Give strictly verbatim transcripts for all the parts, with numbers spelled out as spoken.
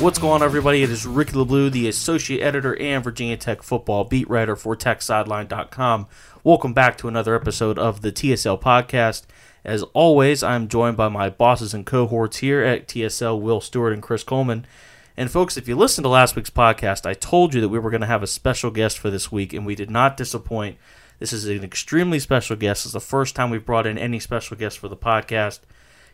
What's going on, everybody? It is Ricky LeBlue, the Associate Editor and Virginia Tech football beat writer for Tech Sideline dot com. Welcome back to another episode of the T S L Podcast. As always, I'm joined by my bosses and cohorts here at T S L, Will Stewart and Chris Coleman. And folks, if you listened to last week's podcast, I told you that we were going to have a special guest for this week, and we did not disappoint. This is an extremely special guest. It's the first time we've brought in any special guest for the podcast.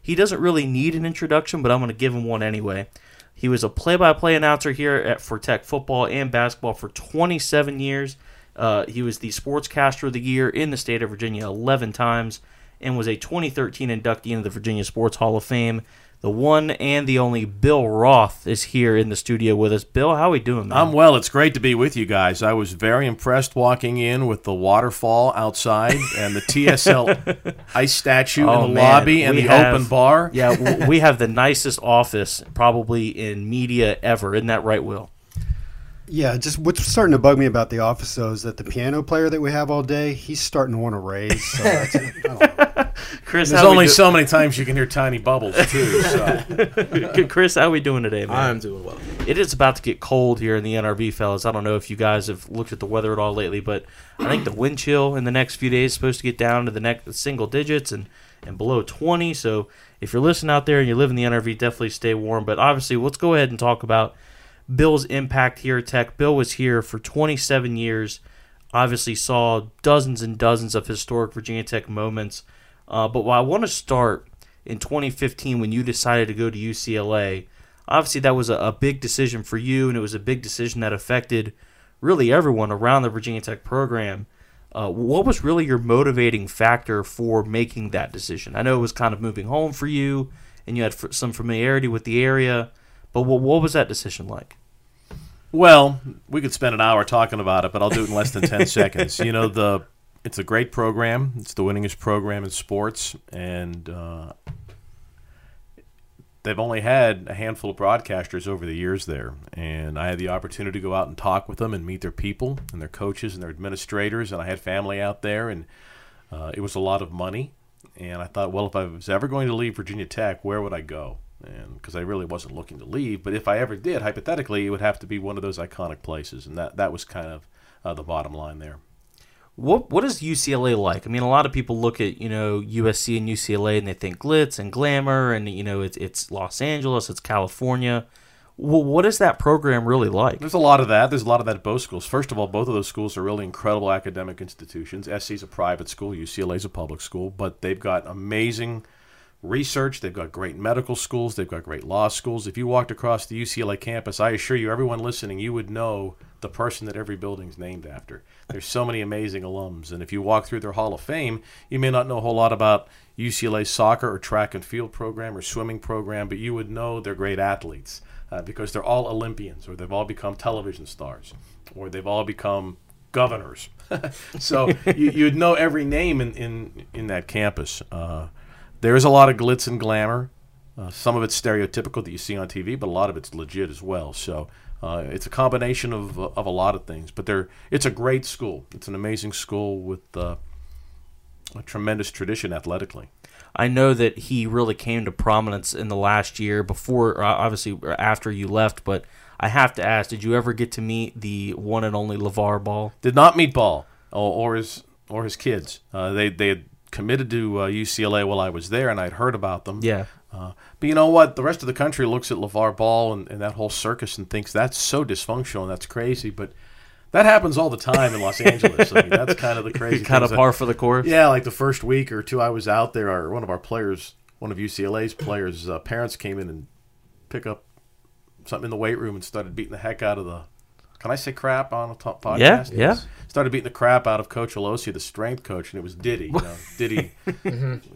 He doesn't really need an introduction, but I'm going to give him one anyway. He was a play-by-play announcer here at for Tech football and basketball for twenty-seven years. Uh, he was the Sportscaster of the Year in the state of Virginia eleven times and was a twenty thirteen inductee into the Virginia Sports Hall of Fame. The one and the only Bill Roth is here in the studio with us. Bill, how are we doing, man? I'm well. It's great to be with you guys. I was very impressed walking in with the waterfall outside and the T S L ice statue oh, in the man. lobby and we the have, open bar. Yeah, we have the nicest office probably in media ever. Isn't that right, Will? Yeah, just what's starting to bug me about the office, though, is that the piano player that we have all day, he's starting to want to raise. So that's, I don't know. Chris, there's only so many times you can hear tiny bubbles, too. So. Chris, how are we doing today, man? I'm doing well. It is about to get cold here in the N R V, fellas. I don't know if you guys have looked at the weather at all lately, but I think the wind chill in the next few days is supposed to get down to the next single digits and, and below twenty. So if you're listening out there and you live in the N R V, definitely stay warm. But obviously, let's go ahead and talk about Bill's impact here at Tech. Bill was here for twenty-seven years, obviously saw dozens and dozens of historic Virginia Tech moments. Uh, but I want to start in twenty fifteen when you decided to go to U C L A. Obviously, that was a, a big decision for you, and it was a big decision that affected really everyone around the Virginia Tech program. Uh, what was really your motivating factor for making that decision? I know it was kind of moving home for you, and you had f- some familiarity with the area. But what was that decision like? Well, we could spend an hour talking about it, but I'll do it in less than ten seconds. You know, the it's a great program. It's the winningest program in sports, and uh, they've only had a handful of broadcasters over the years there. And I had the opportunity to go out and talk with them and meet their people and their coaches and their administrators, and I had family out there, and uh, it was a lot of money. And I thought, well, if I was ever going to leave Virginia Tech, where would I go? And because I really wasn't looking to leave, but if I ever did, hypothetically, it would have to be one of those iconic places, and that, that was kind of uh, the bottom line there. What what is U C L A like? I mean, a lot of people look at, you know, U S C and U C L A, and they think glitz and glamour, and you know, it's it's Los Angeles, it's California. Well, what is that program really like? There's a lot of that. There's a lot of that at both schools. First of all, both of those schools are really incredible academic institutions. S C's a private school, U C L A's a public school, but they've got amazing research, they've got great medical schools, they've got great law schools. If you walked across the U C L A campus, I assure you, everyone listening, you would know the person that every building's named after. There's so many amazing alums, and if you walk through their Hall of Fame, you may not know a whole lot about U C L A's soccer or track and field program or swimming program, but you would know they're great athletes uh, because they're all Olympians, or they've all become television stars, or they've all become governors. So you, you'd know every name in, in, in that campus. Uh, There is a lot of glitz and glamour. Uh, some of it's stereotypical that you see on T V, but a lot of it's legit as well. So uh, it's a combination of of a lot of things. But there, it's a great school. It's an amazing school with uh, a tremendous tradition athletically. I know that he really came to prominence in the last year before, obviously after you left, but I have to ask, did you ever get to meet the one and only LaVar Ball? Did not meet Ball or, or his or his kids. Uh, they, they had committed to uh, U C L A while I was there, and I'd heard about them. Yeah. Uh, but you know what? The rest of the country looks at LaVar Ball and, and that whole circus and thinks that's so dysfunctional and that's crazy, but that happens all the time in Los Angeles. I mean, that's kind of the crazy kind of par that, for the course. Yeah, like the first week or two I was out there, our, one of our players, one of U C L A's players' uh, parents came in and pick up something in the weight room and started beating the heck out of the can I say crap on a top podcast? Yeah, yes. yeah. Started beating the crap out of Coach Alosi, the strength coach, and it was Diddy. You know, Diddy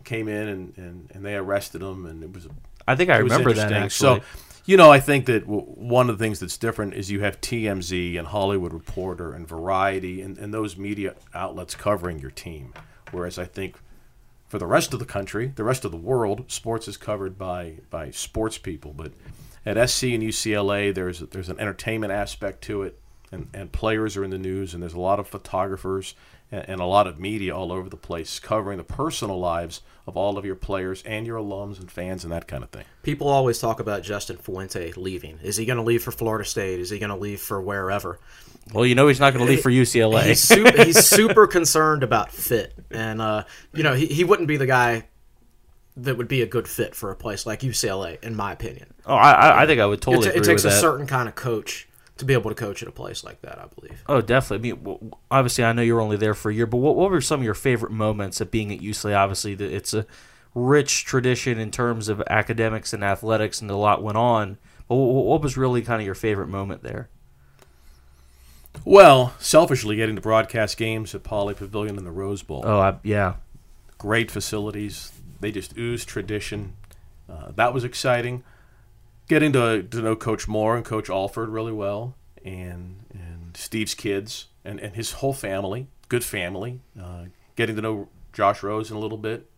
came in and, and, and they arrested him, and it was. I think I remember that actually. So, you know, I think that w- one of the things that's different is you have T M Z and Hollywood Reporter and Variety and, and those media outlets covering your team, whereas I think for the rest of the country, the rest of the world, sports is covered by by sports people, but. At S C and U C L A, there's there's an entertainment aspect to it, and, and players are in the news, and there's a lot of photographers and, and a lot of media all over the place covering the personal lives of all of your players and your alums and fans and that kind of thing. People always talk about Justin Fuente leaving. Is he going to leave for Florida State? Is he going to leave for wherever? Well, you know he's not going to leave for U C L A. He's super, he's super concerned about fit, and uh, you know he, he wouldn't be the guy that would be a good fit for a place like U C L A, in my opinion. Oh, I, I think I would totally it t- agree with that. It takes a that. certain kind of coach to be able to coach at a place like that, I believe. Oh, definitely. I mean, obviously, I know you were only there for a year, but what, what were some of your favorite moments of being at U C L A? Obviously, it's a rich tradition in terms of academics and athletics, and a lot went on. But what was really kind of your favorite moment there? Well, selfishly, getting to broadcast games at Pauley Pavilion and the Rose Bowl. Oh, I, yeah. Great facilities. They just ooze tradition. Uh, that was exciting. Getting to, to know Coach Moore and Coach Alford really well, and and Steve's kids and, and his whole family, good family. Uh, getting to know Josh Rosen a little bit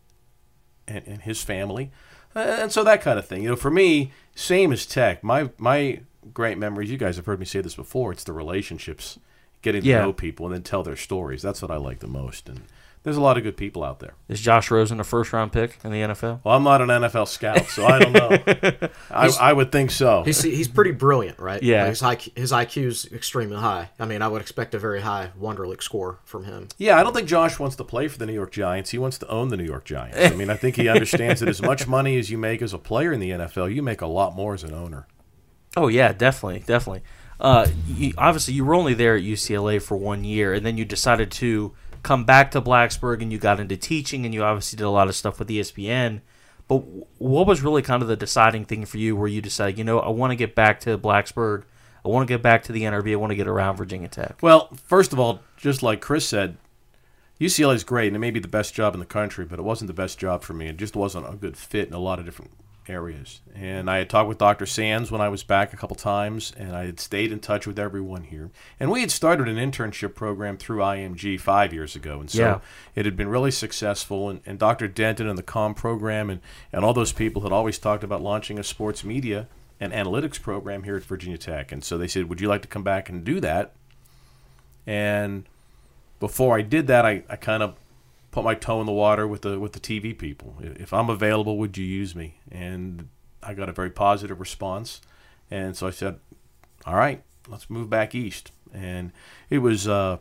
and, and his family. Uh, and so that kind of thing. You know, for me, same as Tech. My, my great memories, you guys have heard me say this before, it's the relationships, getting to yeah. know people and then tell their stories. That's what I like the most. And there's a lot of good people out there. Is Josh Rosen a first-round pick in the N F L? Well, I'm not an N F L scout, so I don't know. I, I would think so. He's he's pretty brilliant, right? Yeah. Like his, his I Q is extremely high. I mean, I would expect a very high Wonderlic score from him. Yeah, I don't think Josh wants to play for the New York Giants. He wants to own the New York Giants. I mean, I think he understands that as much money as you make as a player in the N F L, you make a lot more as an owner. Oh, yeah, definitely, definitely. Uh, you, obviously, you were only there at U C L A for one year, and then you decided to come back to Blacksburg, and you got into teaching, and you obviously did a lot of stuff with E S P N. But what was really kind of the deciding thing for you where you decided, you know, I want to get back to Blacksburg. I want to get back to the N R V. I want to get around Virginia Tech. Well, first of all, just like Chris said, U C L A is great, and it may be the best job in the country, but it wasn't the best job for me. It just wasn't a good fit in a lot of different areas. And I had talked with Doctor Sands when I was back a couple times, and I had stayed in touch with everyone here. And we had started an internship program through I M G five years ago, and so yeah. it had been really successful. And, and Doctor Denton and the comm program and, and all those people had always talked about launching a sports media and analytics program here at Virginia Tech. And so they said, would you like to come back and do that? And before I did that, I, I kind of put my toe in the water with the with the T V people. If I'm available, would you use me? And I got a very positive response. And so I said, all right, let's move back east. And it was uh,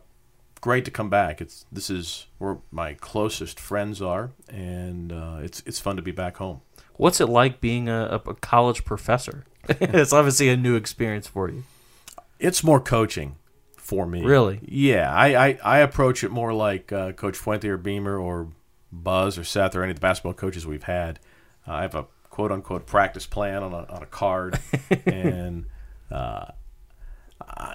great to come back. It's this is where my closest friends are, and uh, it's it's fun to be back home. What's it like being a, a college professor? It's obviously a new experience for you. It's more coaching. For me. Really? Yeah. I, I, I approach it more like uh, Coach Fuente or Beamer or Buzz or Seth or any of the basketball coaches we've had. Uh, I have a quote-unquote practice plan on a, on a card, and uh,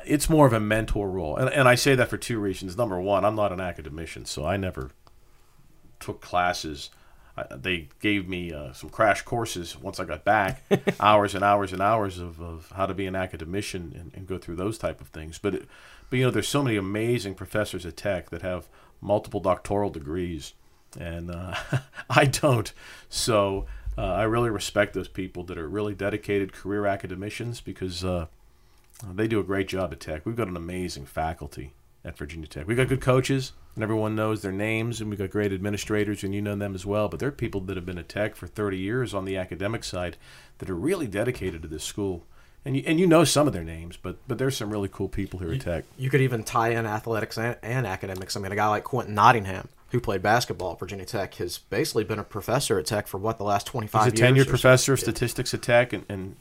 it's more of a mentor role. And, and I say that for two reasons. Number one, I'm not an academician, so I never took classes. I, they gave me uh, some crash courses once I got back, hours and hours and hours of, of how to be an academician and, and go through those type of things. But it, But, you know, there's so many amazing professors at Tech that have multiple doctoral degrees, and uh, I don't. So uh, I really respect those people that are really dedicated career academicians because uh, they do a great job at Tech. We've got an amazing faculty at Virginia Tech. We've got good coaches, and everyone knows their names, and we've got great administrators, and you know them as well. But there are people that have been at Tech for thirty years on the academic side that are really dedicated to this school. And you, and you know some of their names, but but there's some really cool people here you, at Tech. You could even tie in athletics and, and academics. I mean, a guy like Quentin Nottingham, who played basketball at Virginia Tech, has basically been a professor at Tech for, what, the last twenty-five years? He's a tenured years professor of statistics at Tech and, and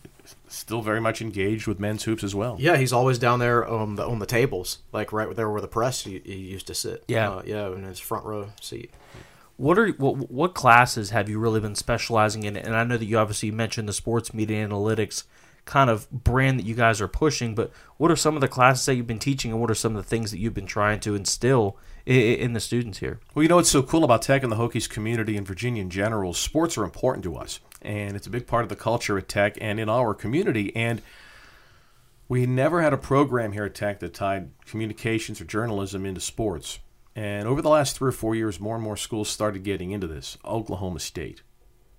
still very much engaged with men's hoops as well. Yeah, he's always down there on the, on the tables, like right there where the press he, he used to sit. Yeah. Uh, yeah, in his front row seat. What are what, what classes have you really been specializing in? And I know that you obviously mentioned the sports media analytics kind of brand that you guys are pushing, but what are some of the classes that you've been teaching, and what are some of the things that you've been trying to instill in the students here? Well, you know what's so cool about Tech and the Hokies community in Virginia in general, sports are important to us, and it's a big part of the culture at Tech and in our community. And we never had a program here at Tech that tied communications or journalism into sports. And over the last three or four years, more and more schools started getting into this. Oklahoma State,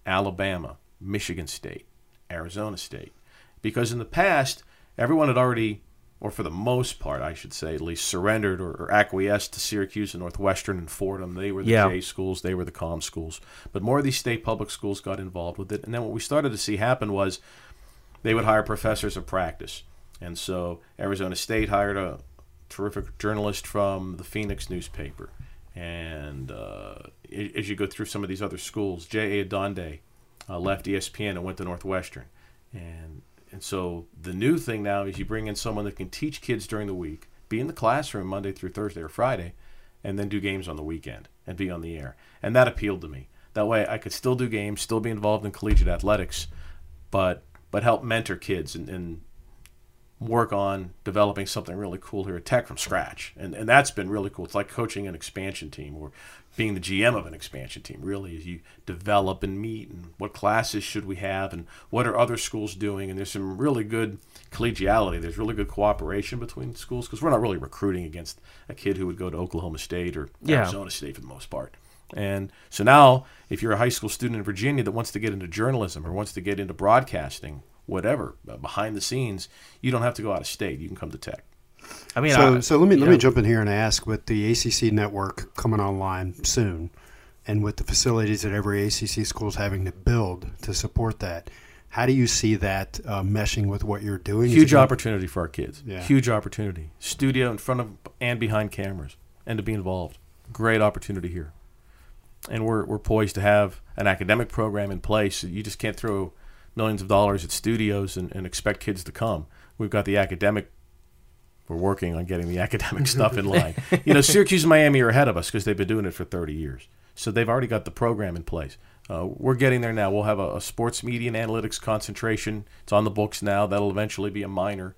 Alabama, Michigan State, Arizona State. Because in the past, everyone had already, or for the most part, I should say, at least surrendered or, or acquiesced to Syracuse and Northwestern and Fordham. They were the yeah. J schools. They were the calm schools. But more of these state public schools got involved with it. And then what we started to see happen was they would hire professors of practice. And so Arizona State hired a terrific journalist from the Phoenix newspaper. And uh, as you go through some of these other schools, J A. Adonde uh, left E S P N and went to Northwestern. And and so the new thing now is you bring in someone that can teach kids during the week, be in the classroom Monday through Thursday or Friday, and then do games on the weekend and be on the air. And that appealed to me. That way I could still do games, still be involved in collegiate athletics, but but help mentor kids and, and work on developing something really cool here at Tech from scratch. And and that's been really cool. It's like coaching an expansion team or being the G M of an expansion team, really, as you develop and meet and what classes should we have and what are other schools doing. And there's some really good collegiality. There's really good cooperation between schools because we're not really recruiting against a kid who would go to Oklahoma State or yeah. Arizona State for the most part. And so now if you're a high school student in Virginia that wants to get into journalism or wants to get into broadcasting, whatever, behind the scenes, you don't have to go out of state. You can come to Tech. I mean, so, I, so let me let know. me jump in here and ask, with the A C C network coming online soon and with the facilities that every A C C school is having to build to support that, how do you see that uh, meshing with what you're doing? Huge opportunity for our kids. Yeah. Huge opportunity. Studio in front of and behind cameras and to be involved. Great opportunity here. And we're we're poised to have an academic program in place. You just can't throw millions of dollars at studios and, and expect kids to come. We've got the academic. We're working on getting the academic stuff in line. You know, Syracuse and Miami are ahead of us because they've been doing it for thirty years. So they've already got the program in place. Uh, we're getting there now. We'll have a, a sports media and analytics concentration. It's on the books now. That'll eventually be a minor.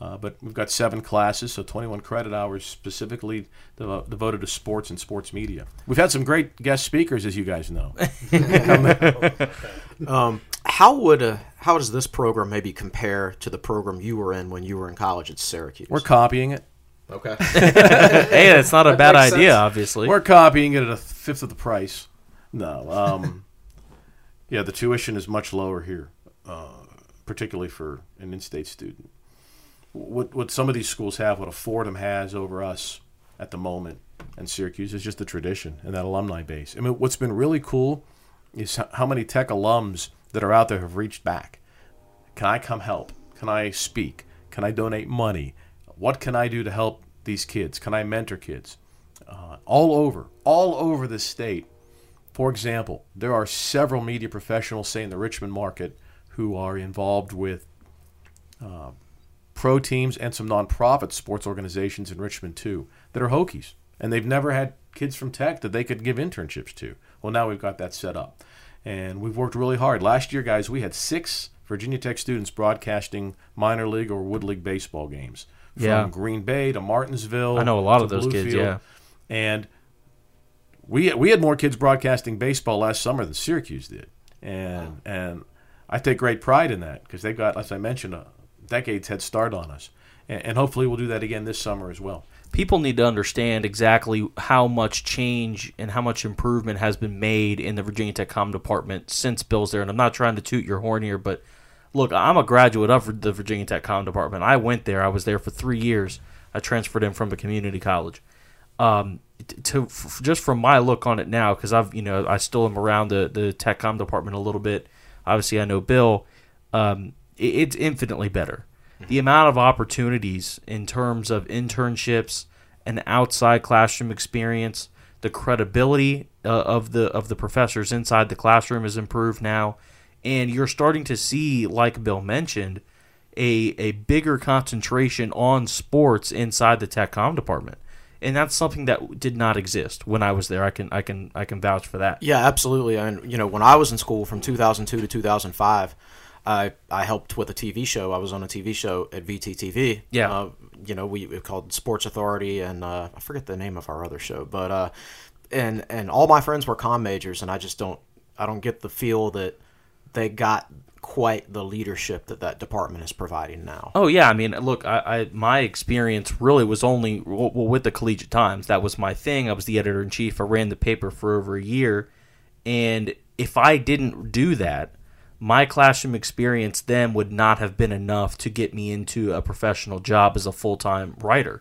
Uh, but we've got seven classes, so twenty-one credit hours specifically dev- devoted to sports and sports media. We've had some great guest speakers, as you guys know. um, how would a, how does this program maybe compare to the program you were in when you were in college at Syracuse? We're copying it. Okay. Hey, that's not a that bad idea, sense. Obviously. We're copying it at a fifth of the price. No. Um, yeah, the tuition is much lower here, uh, particularly for an in-state student. What what some of these schools have, what a Fordham has over us at the moment, and Syracuse, is just the tradition and that alumni base. I mean, what's been really cool is how many Tech alums that are out there have reached back. Can I come help? Can I speak? Can I donate money? What can I do to help these kids? Can I mentor kids? Uh, all over, all over the state. For example, there are several media professionals, say in the Richmond market, who are involved with uh, pro teams and some nonprofit sports organizations in Richmond, too, that are Hokies. And they've never had kids from Tech that they could give internships to. Well, now we've got that set up. And we've worked really hard. Last year, guys, we had six Virginia Tech students broadcasting minor league or wood league baseball games. From yeah. Green Bay to Martinsville. I know a lot of those Bluefield. Kids, yeah. And we we had more kids broadcasting baseball last summer than Syracuse did. And, wow. and I take great pride in that because they've got, as I mentioned, a decades head start on us, and hopefully we'll do that again this summer as well. People need to understand exactly how much change and how much improvement has been made in the Virginia Tech comm department since Bill's there, and I'm not trying to toot your horn here, but look, I'm a graduate of the Virginia Tech comm department. I went there. I was there for three years. I transferred in from a community college. Um, to f- just from my look on it now, because I've you know I still am around the, the Tech comm department a little bit. Obviously, I know Bill. Um, It's infinitely better. The amount of opportunities in terms of internships and outside classroom experience, the credibility uh, of the of the professors inside the classroom is improved now, and you're starting to see, like Bill mentioned, a a bigger concentration on sports inside the Tech comm department. And that's something that did not exist when I was there. I can I can I can vouch for that. Yeah, absolutely. And you know, when I was in school from two thousand two to two thousand five, I I helped with a T V show. I was on a T V show at V T T V. Yeah. Uh, you know, we it called Sports Authority, and uh, I forget the name of our other show, but uh, and and all my friends were comm majors, and I just don't I don't get the feel that they got quite the leadership that that department is providing now. Oh yeah, I mean, look, I, I my experience really was only well, with the Collegiate Times. That was my thing. I was the editor in chief. I ran the paper for over a year, and if I didn't do that, my classroom experience then would not have been enough to get me into a professional job as a full-time writer.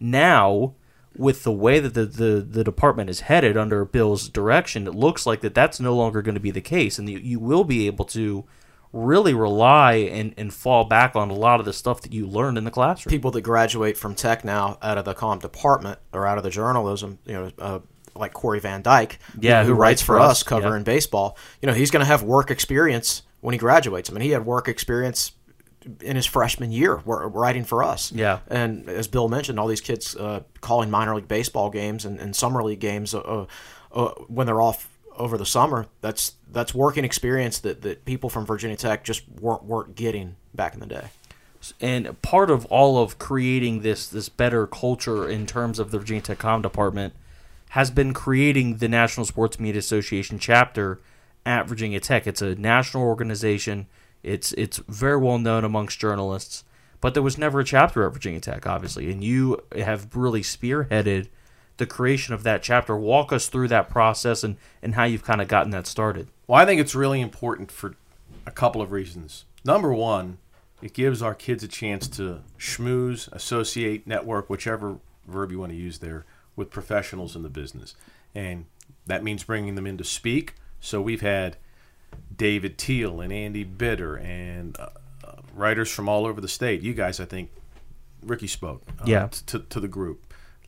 Now, with the way that the, the, the department is headed under Bill's direction, it looks like that that's no longer going to be the case, and you, you will be able to really rely and, and fall back on a lot of the stuff that you learned in the classroom. People that graduate from tech now out of the comm department or out of the journalism, you know, uh, like Corey Van Dyke, yeah, who, who writes, writes for us, us covering yeah. baseball, you know, he's going to have work experience when he graduates. I mean, he had work experience in his freshman year writing for us. Yeah. And as Bill mentioned, all these kids uh, calling minor league baseball games and, and summer league games uh, uh, when they're off over the summer, that's that's working experience that, that people from Virginia Tech just weren't, weren't getting back in the day. And part of all of creating this this better culture in terms of the Virginia Tech comm department has been creating the National Sports Media Association chapter at Virginia Tech. It's a national organization. It's it's very well known amongst journalists, but there was never a chapter at Virginia Tech, obviously, and you have really spearheaded the creation of that chapter. Walk us through that process and, and how you've kind of gotten that started. Well, I think it's really important for a couple of reasons. Number one, it gives our kids a chance to schmooze, associate, network, whichever verb you want to use there, with professionals in the business. And that means bringing them in to speak. So we've had David Teal and Andy Bitter and uh, uh, writers from all over the state. You guys, I think, Ricky spoke uh, yeah. to, to the group.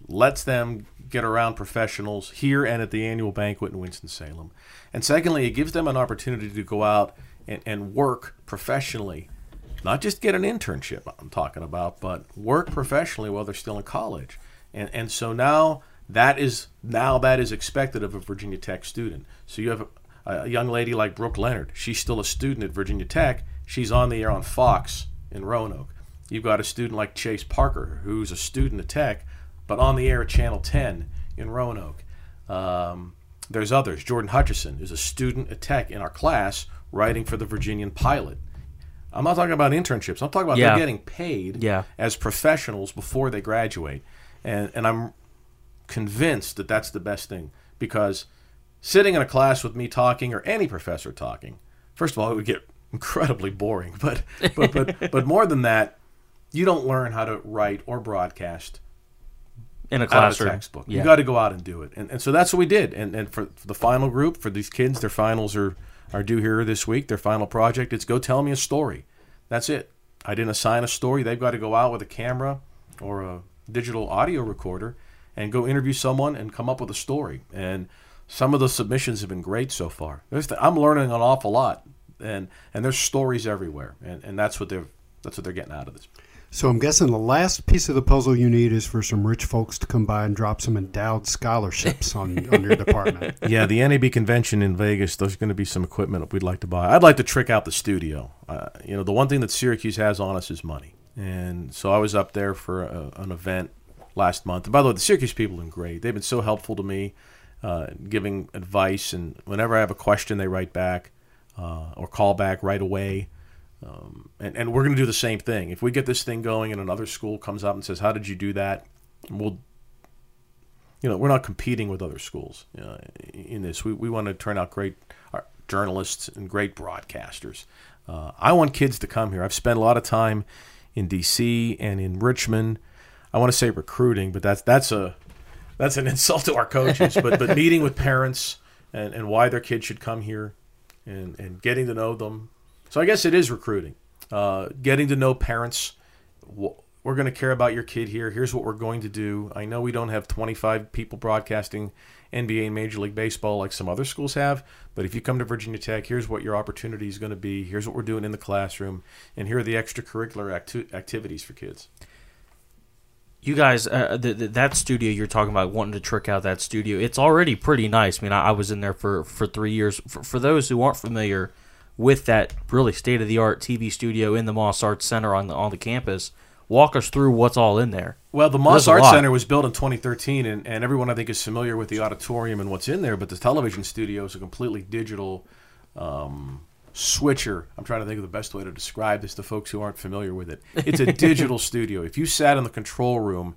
Let's them get around professionals here and at the annual banquet in Winston-Salem. And secondly, it gives them an opportunity to go out and, and work professionally. Not just get an internship, I'm talking about, but work professionally while they're still in college. And and so now that is now that is expected of a Virginia Tech student. So you have a, a young lady like Brooke Leonard. She's still a student at Virginia Tech. She's on the air on Fox in Roanoke. You've got a student like Chase Parker, who's a student at Tech, but on the air at Channel ten in Roanoke. Um, there's others. Jordan Hutchison is a student at Tech in our class writing for the Virginian Pilot. I'm not talking about internships. I'm talking about yeah. them getting paid yeah. as professionals before they graduate. And and I'm convinced that that's the best thing, because sitting in a class with me talking or any professor talking, first of all, it would get incredibly boring. But but but, but more than that, you don't learn how to write or broadcast in a classroom out of a textbook. Yeah. You got to go out and do it. And and so that's what we did. And and for, for the final group, for these kids, their finals are are due here this week. Their final project, it's go tell me a story. That's it. I didn't assign a story. They've got to go out with a camera or a digital audio recorder and go interview someone and come up with a story. And some of the submissions have been great so far. There's the, I'm learning an awful lot, and and there's stories everywhere, and and that's what they're that's what they're getting out of this. So I'm guessing the last piece of the puzzle you need is for some rich folks to come by and drop some endowed scholarships on, on your department. Yeah, the N A B convention in Vegas, there's going to be some equipment we'd like to buy. I'd like to trick out the studio. Uh, you know, the one thing that Syracuse has on us is money. And so I was up there for a, an event last month. And by the way, the Syracuse people have been great. They've been so helpful to me, uh, giving advice. And whenever I have a question, they write back uh, or call back right away. Um, and, and we're going to do the same thing. If we get this thing going and another school comes up and says, how did you do that? We'll, you know, we're not competing with other schools uh, in this. We, we want to turn out great journalists and great broadcasters. Uh, I want kids to come here. I've spent a lot of time in D C and in Richmond. I want to say recruiting, but that's that's a that's an insult to our coaches. But but meeting with parents and, and why their kids should come here, and, and getting to know them. So I guess it is recruiting, uh, getting to know parents. We're going to care about your kid here. Here's what we're going to do. I know we don't have twenty-five people broadcasting N B A and Major League Baseball like some other schools have, but if you come to Virginia Tech, here's what your opportunity is going to be. Here's what we're doing in the classroom, and here are the extracurricular actu- activities for kids. You guys, uh, the, the, that studio you're talking about, wanting to trick out that studio, it's already pretty nice. I mean, I, I was in there for, for three years. For, for those who aren't familiar with that really state-of-the-art T V studio in the Moss Arts Center on the on the campus. Walk us through what's all in there. Well, the Moss Arts Center was built in twenty thirteen, and, and everyone, I think, is familiar with the auditorium and what's in there, but the television studio is a completely digital um, switcher. I'm trying to think of the best way to describe this to folks who aren't familiar with it. It's a digital studio. If you sat in the control room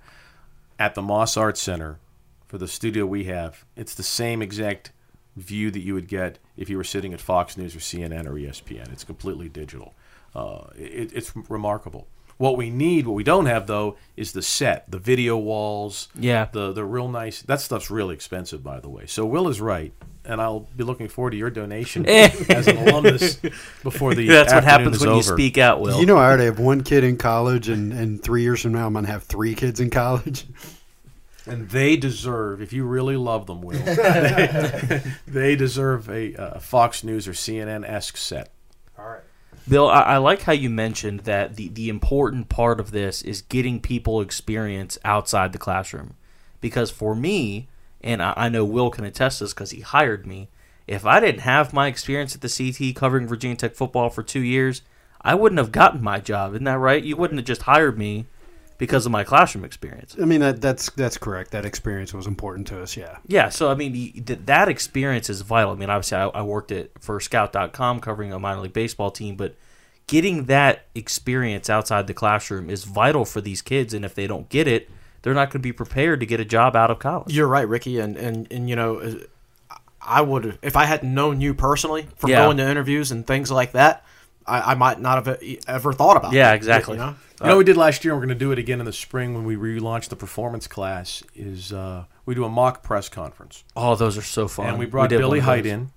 at the Moss Arts Center for the studio we have, it's the same exact view that you would get if you were sitting at Fox News or C N N or E S P N. It's completely digital. Uh, it, it's remarkable. What we need, what we don't have, though, is the set, the video walls, yeah, the the real nice. That stuff's really expensive, by the way. So Will is right, and I'll be looking forward to your donation as an alumnus before the That's what happens when over. You speak out, Will. You know, I already have one kid in college, and, and three years from now, I'm going to have three kids in college. And they deserve, if you really love them, Will, they, they deserve a uh, Fox News or C N N-esque set. All right. Bill, I, I like how you mentioned that the, the important part of this is getting people experience outside the classroom. Because for me, and I, I know Will can attest this because he hired me, if I didn't have my experience at the C T covering Virginia Tech football for two years, I wouldn't have gotten my job. Isn't that right? You wouldn't have just hired me because of my classroom experience. I mean, that, that's that's correct. That experience was important to us, yeah. Yeah, so, I mean, that experience is vital. I mean, obviously, I, I worked at for Scout dot com covering a minor league baseball team, but getting that experience outside the classroom is vital for these kids, and if they don't get it, they're not going to be prepared to get a job out of college. You're right, Ricky, and, and, and you know, I would, if I hadn't known you personally from yeah. going to interviews and things like that, I, I might not have ever thought about it. Yeah, exactly. You know? You know what we did last year, and we're going to do it again in the spring when we relaunch the performance class, is uh, we do a mock press conference. Oh, those are so fun. And we brought we Billy Hyde in.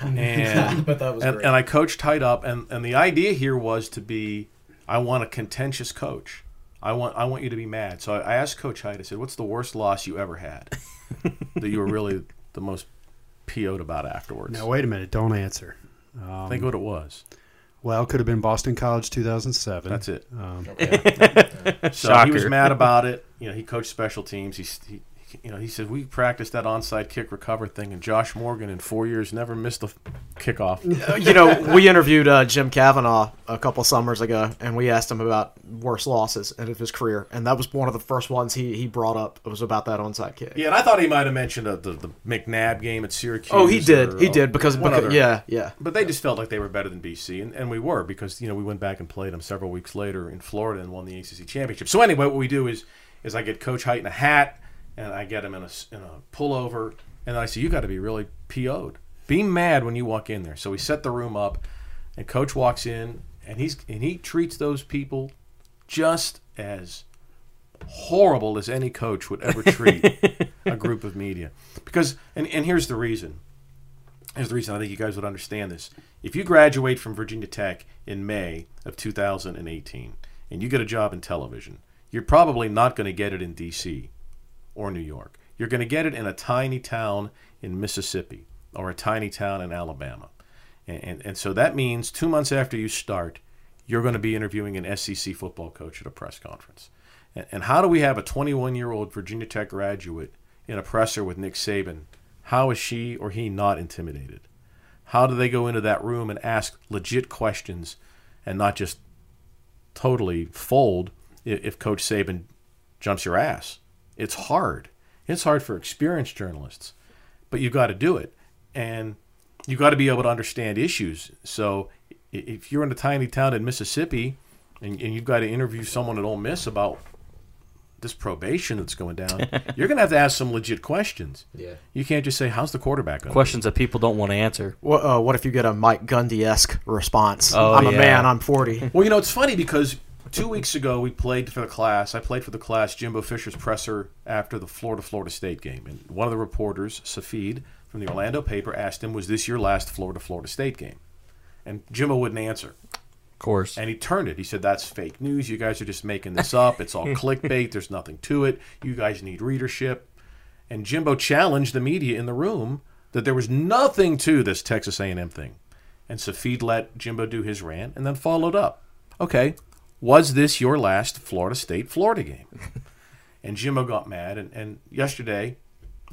And, but that was and, and I coached Hyde up. And, and the idea here was to be, I want a contentious coach. I want I want you to be mad. So I asked Coach Hyde, I said, what's the worst loss you ever had that you were really the most P O'd about afterwards? Now, wait a minute. Don't answer. Um, Think what it was. Well, it could have been Boston College two thousand seven. That's it. Um, yeah. So Shocker. He was mad about it. You know, he coached special teams. He, he, you know, he said we practiced that onside kick recover thing, and Josh Morgan in four years never missed a kickoff. You know, we interviewed uh, Jim Cavanaugh a couple summers ago, and we asked him about worst losses of his career, and that was one of the first ones he, he brought up. It was about that onside kick. Yeah, and I thought he might have mentioned uh, the the McNabb game at Syracuse. Oh, he did. Or, he did because, because yeah, yeah. But they just felt like they were better than B C, and, and we were because you know we went back and played them several weeks later in Florida and won the A C C championship. So anyway, what we do is is I get Coach Hyde in a hat. And I get him in a, in a pullover, and I say, you got to be really P O'd. Be mad when you walk in there. So we set the room up, and Coach walks in, and he's and he treats those people just as horrible as any coach would ever treat a group of media. Because, and, and here's the reason. Here's the reason I think you guys would understand this. If you graduate from Virginia Tech in May of two thousand eighteen, and you get a job in television, you're probably not going to get it in D C or New York. You're going to get it in a tiny town in Mississippi or a tiny town in Alabama. And, and, and so that means two months after you start, you're going to be interviewing an S E C football coach at a press conference. And, and how do we have a twenty-one-year-old Virginia Tech graduate in a presser with Nick Saban? How is she or he not intimidated? How do they go into that room and ask legit questions and not just totally fold if, if Coach Saban jumps your ass? It's hard. It's hard for experienced journalists, but you've got to do it, and you've got to be able to understand issues. So if you're in a tiny town in Mississippi and, and you've got to interview someone at Ole Miss about this probation that's going down, you're going to have to ask some legit questions. Yeah, you can't just say, how's the quarterback going? Questions that people don't want to answer. Well, uh, what if you get a Mike Gundy-esque response? Oh, I'm yeah. a man. I'm forty. Well, you know, it's funny because – Two weeks ago, we played for the class. I played for the class Jimbo Fisher's presser after the Florida Florida State game. And one of the reporters, Safid, from the Orlando paper, asked him, was this your last Florida Florida State game? And Jimbo wouldn't answer. Of course. And he turned it. He said, that's fake news. You guys are just making this up. It's all clickbait. There's nothing to it. You guys need readership. And Jimbo challenged the media in the room that there was nothing to this Texas A and M thing. And Safid let Jimbo do his rant and then followed up. Okay. Was this your last Florida State Florida game? And Jimbo got mad. And, and yesterday,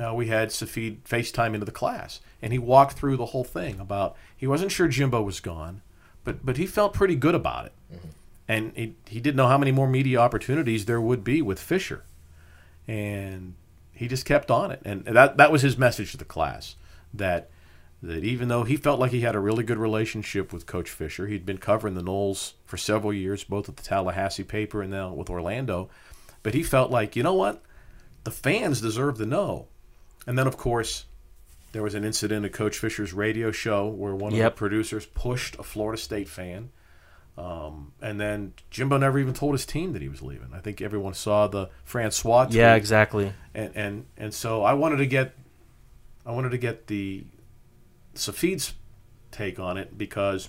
uh, we had Safid FaceTime into the class, and he walked through the whole thing about he wasn't sure Jimbo was gone, but but he felt pretty good about it. Mm-hmm. And he, he didn't know how many more media opportunities there would be with Fisher. And he just kept on it. And that that was his message to the class, that that even though he felt like he had a really good relationship with Coach Fisher, he'd been covering the Noles for several years, both at the Tallahassee paper and now with Orlando, but he felt like, you know what, the fans deserve to know. And then, of course, there was an incident at Coach Fisher's radio show where one yep. of the producers pushed a Florida State fan. Um, and then Jimbo never even told his team that he was leaving. I think everyone saw the Francois tweet. Yeah, exactly. And and and so I wanted to get, I wanted to get the Safid's take on it, because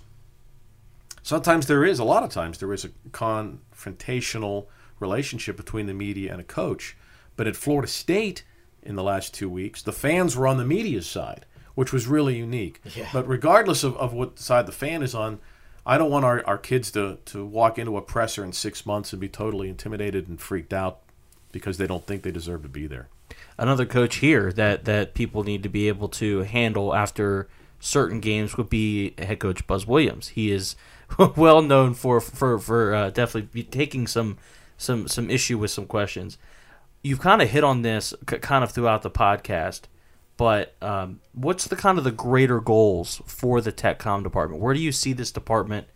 sometimes there is, a lot of times there is a confrontational relationship between the media and a coach. But at Florida State in the last two weeks, the fans were on the media's side, which was really unique. Yeah. But regardless of, of what side the fan is on, I don't want our, our kids to, to walk into a presser in six months and be totally intimidated and freaked out because they don't think they deserve to be there. Another coach here that, that people need to be able to handle after certain games would be head coach Buzz Williams. He is well known for for, for uh, definitely taking some, some, some issue with some questions. You've kind of hit on this c- kind of throughout the podcast, but um, what's the kind of the greater goals for the tech comm department? Where do you see this department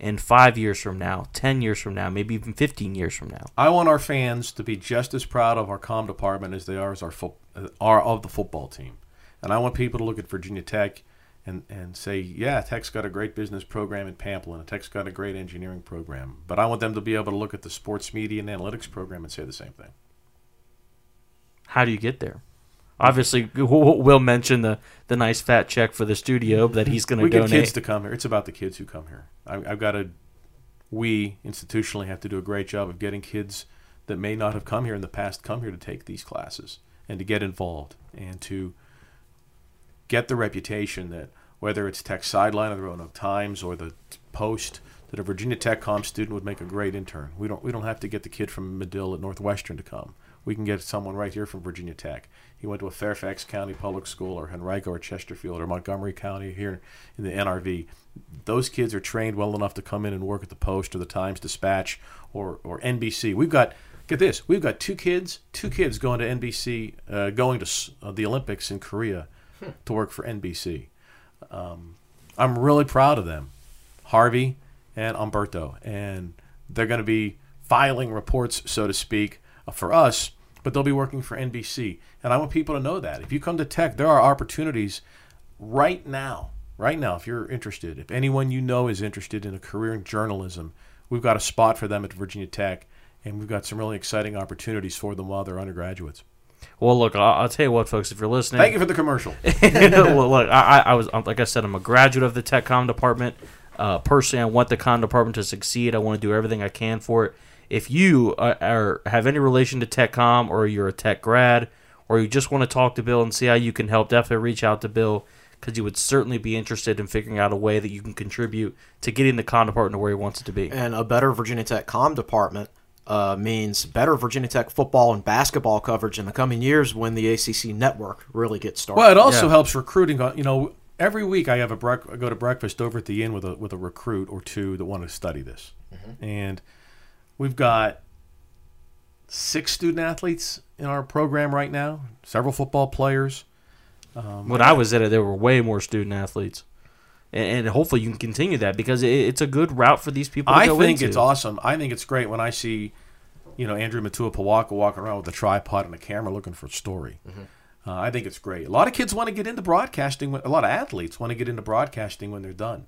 in five years from now, ten years from now, maybe even fifteen years from now? I want our fans to be just as proud of our comm department as they are as our fo- are of the football team. And I want people to look at Virginia Tech and, and say, yeah, Tech's got a great business program in Pamplin, and Tech's got a great engineering program. But I want them to be able to look at the sports media and analytics program and say the same thing. How do you get there? Obviously, Will mentioned the, the nice fat check for the studio that he's going to donate. We get kids to come here. It's about the kids who come here. I, I've got to, we institutionally have to do a great job of getting kids that may not have come here in the past come here to take these classes and to get involved and to get the reputation that whether it's Tech Sideline or the Roanoke Times or the Post, that a Virginia Tech comm student would make a great intern. We don't, we don't have to get the kid from Medill at Northwestern to come. We can get someone right here from Virginia Tech. He went to a Fairfax County public school or Henrico or Chesterfield or Montgomery County here in the N R V. Those kids are trained well enough to come in and work at the Post or the Times-Dispatch or or N B C. We've got, get this, we've got two kids, two kids going to N B C, uh, going to uh, the Olympics in Korea hmm. to work for N B C. Um, I'm really proud of them, Harvey and Umberto. And they're going to be filing reports, so to speak, for us, but they'll be working for N B C. And I want people to know that. If you come to Tech, there are opportunities right now. Right now, if you're interested, if anyone you know is interested in a career in journalism, we've got a spot for them at Virginia Tech, and we've got some really exciting opportunities for them while they're undergraduates. Well, look, I'll, I'll tell you what, folks, if you're listening. Thank you for the commercial. Well, look, I, I was, like I said, I'm a graduate of the Tech Comm Department. Uh, personally, I want the Comm Department to succeed. I want to do everything I can for it. If you are, are have any relation to TechCom, or you're a Tech grad, or you just want to talk to Bill and see how you can help, definitely reach out to Bill, because you would certainly be interested in figuring out a way that you can contribute to getting the comm department to where he wants it to be. And a better Virginia Tech comm department uh, means better Virginia Tech football and basketball coverage in the coming years when the A C C network really gets started. Well, it also yeah. helps recruiting. You know, every week I have a brec- I go to breakfast over at the inn with a with a recruit or two that want to study this, mm-hmm. and. We've got six student-athletes in our program right now, several football players. Um, when I was at it, there were way more student-athletes. And, and hopefully you can continue that, because it, it's a good route for these people to I go into. I think it's awesome. I think it's great when I see, you know, Andrew Matua-Pawaka walking around with a tripod and a camera looking for a story. Mm-hmm. Uh, I think it's great. A lot of kids want to get into broadcasting. When, a lot of athletes want to get into broadcasting when they're done.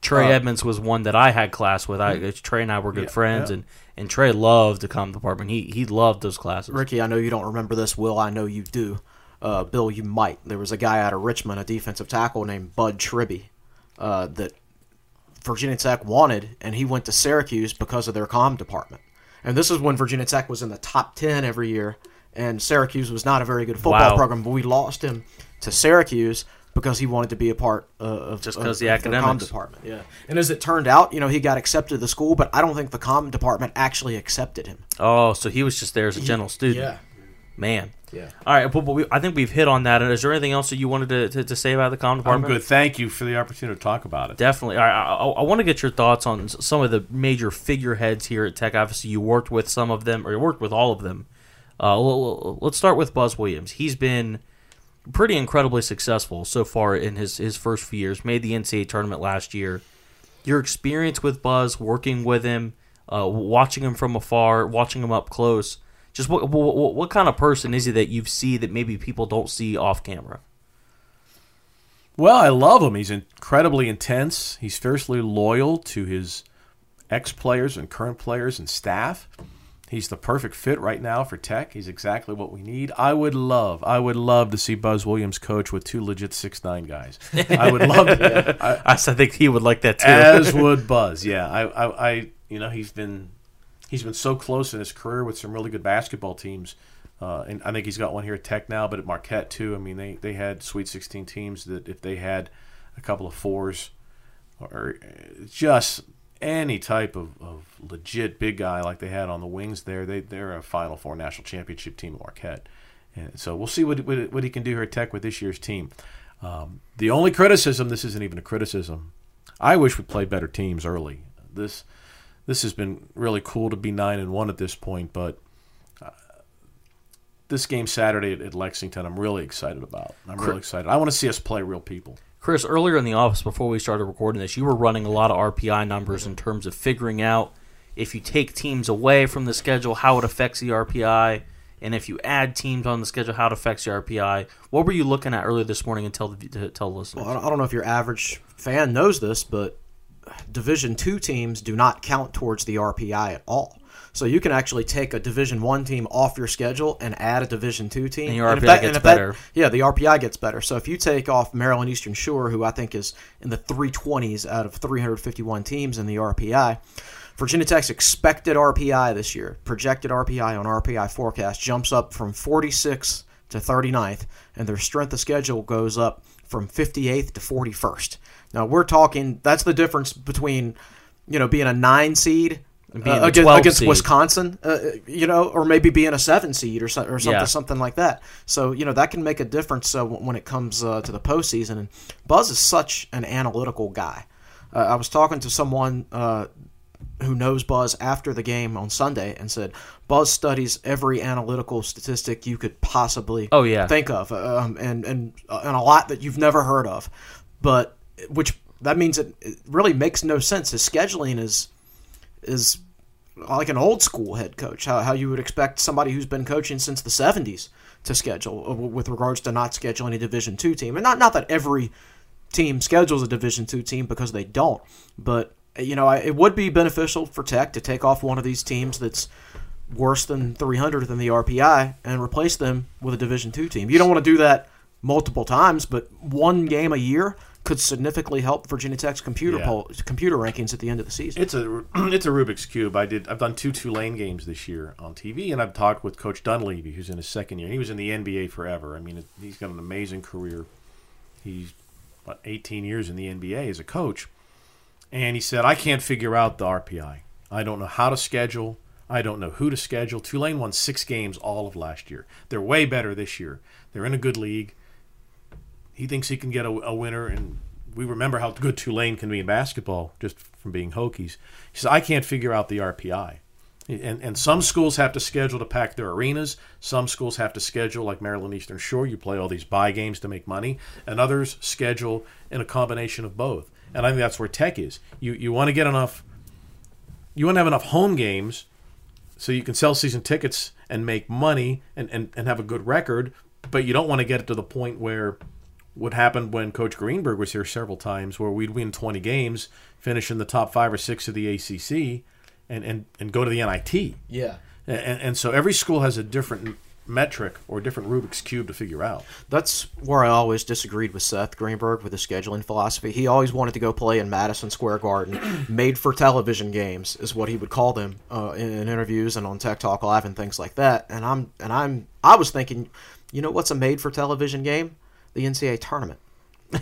Trey uh, Edmonds was one that I had class with. I, Trey and I were good yeah, friends, yeah. And, and Trey loved the comm department. He he loved those classes. Ricky, I know you don't remember this. Will, I know you do. Uh, Bill, you might. There was a guy out of Richmond, a defensive tackle named Bud Tribby, uh, that Virginia Tech wanted, and he went to Syracuse because of their comm department. And this is when Virginia Tech was in the top ten every year, and Syracuse was not a very good football wow. program, but we lost him to Syracuse because he wanted to be a part uh, of, Just of the, the comm department. Yeah. And as it turned out, you know, he got accepted to the school, but I don't think the comm department actually accepted him. Oh, so he was just there as a general he, student. Yeah. Man. Yeah. All right, but, but we, I think we've hit on that. And is there anything else that you wanted to, to, to say about the comm department? I'm good. Thank you for the opportunity to talk about it. Definitely. All right, I, I, I want to get your thoughts on some of the major figureheads here at Tech. Obviously, you worked with some of them, or you worked with all of them. Uh, let's start with Buzz Williams. He's been pretty incredibly successful so far in his, his first few years, made the N C double A tournament last year. Your experience with Buzz, working with him, uh, watching him from afar, watching him up close, just what, what what kind of person is he that you see that maybe people don't see off camera? Well, I love him. He's incredibly intense. He's fiercely loyal to his ex-players and current players and staff. He's the perfect fit right now for Tech. He's exactly what we need. I would love, I would love to see Buzz Williams coach with two legit six nine guys. I would love to. I, I think he would like that too. As would Buzz. Yeah, I, I, I, you know, he's been, he's been so close in his career with some really good basketball teams, uh, and I think he's got one here at Tech now, but at Marquette too. I mean, they they had Sweet sixteen teams that if they had a couple of fours or just any type of, of legit big guy like they had on the wings there, they, they're a Final Four national championship team at Marquette. And so we'll see what, what, what he can do here at Tech with this year's team. Um, the only criticism, this isn't even a criticism, I wish we played better teams early. This this has been really cool to be nine and one at this point, but uh, this game Saturday at, at Lexington I'm really excited about. I'm really excited. I want to see us play real people. Chris, earlier in the office before we started recording this, you were running a lot of R P I numbers in terms of figuring out if you take teams away from the schedule, how it affects the R P I, and if you add teams on the schedule, how it affects the R P I. What were you looking at earlier this morning and tell the tell listeners? Well, I don't know if your average fan knows this, but Division two teams do not count towards the R P I at all. So you can actually take a Division I team off your schedule and add a Division two team. And your R P I and if that, gets and better. That, yeah, the R P I gets better. So if you take off Maryland Eastern Shore, who I think is in the three twenties out of three hundred fifty-one teams in the R P I, Virginia Tech's expected R P I this year, projected R P I on R P I forecast, jumps up from forty-sixth to thirty-ninth, and their strength of schedule goes up from fifty-eighth to forty-first. Now we're talking – that's the difference between, you know, being a nine seed – Uh, against, against Wisconsin, uh, you know, or maybe being a seven seed or, so, or something, yeah. something like that. So, you know, that can make a difference uh, when it comes uh, to the postseason. And Buzz is such an analytical guy. Uh, I was talking to someone uh, who knows Buzz after the game on Sunday and said, Buzz studies every analytical statistic you could possibly oh, yeah. think of, um, and and uh, and a lot that you've never heard of, but which that means it, it really makes no sense. His scheduling is. is like an old school head coach, how how you would expect somebody who's been coaching since the seventies to schedule with regards to not scheduling a Division two team. And not, not that every team schedules a Division two team because they don't, but you know, I, it would be beneficial for Tech to take off one of these teams that's worse than three hundred in the R P I and replace them with a Division two team. You don't want to do that multiple times, but one game a year could significantly help Virginia Tech's computer yeah. poll, computer rankings at the end of the season. It's a it's a Rubik's Cube. I did I've done two Tulane games this year on T V, and I've talked with Coach Dunleavy, who's in his second year. He was in the N B A forever. I mean, he's got an amazing career. He's about eighteen years in the N B A as a coach, and he said, "I can't figure out the R P I. I don't know how to schedule. I don't know who to schedule." Tulane won six games all of last year. They're way better this year. They're in a good league. He thinks he can get a, a winner, and we remember how good Tulane can be in basketball just from being Hokies. He says, I can't figure out the R P I. And and some schools have to schedule to pack their arenas. Some schools have to schedule, like Maryland Eastern Shore, you play all these bye games to make money. And others schedule in a combination of both. And I think that's where Tech is. You you want to get enough – you want to have enough home games so you can sell season tickets and make money and, and, and have a good record, but you don't want to get it to the point where – what happened when Coach Greenberg was here several times, where we'd win twenty games, finish in the top five or six of the A C C, and, and, and go to the N I T. Yeah. And, and so every school has a different metric or a different Rubik's Cube to figure out. That's where I always disagreed with Seth Greenberg with his scheduling philosophy. He always wanted to go play in Madison Square Garden, made-for-television games is what he would call them uh, in, in interviews and on Tech Talk Live and things like that. And I'm and I'm I was thinking, you know what's a made-for-television game? The N C double A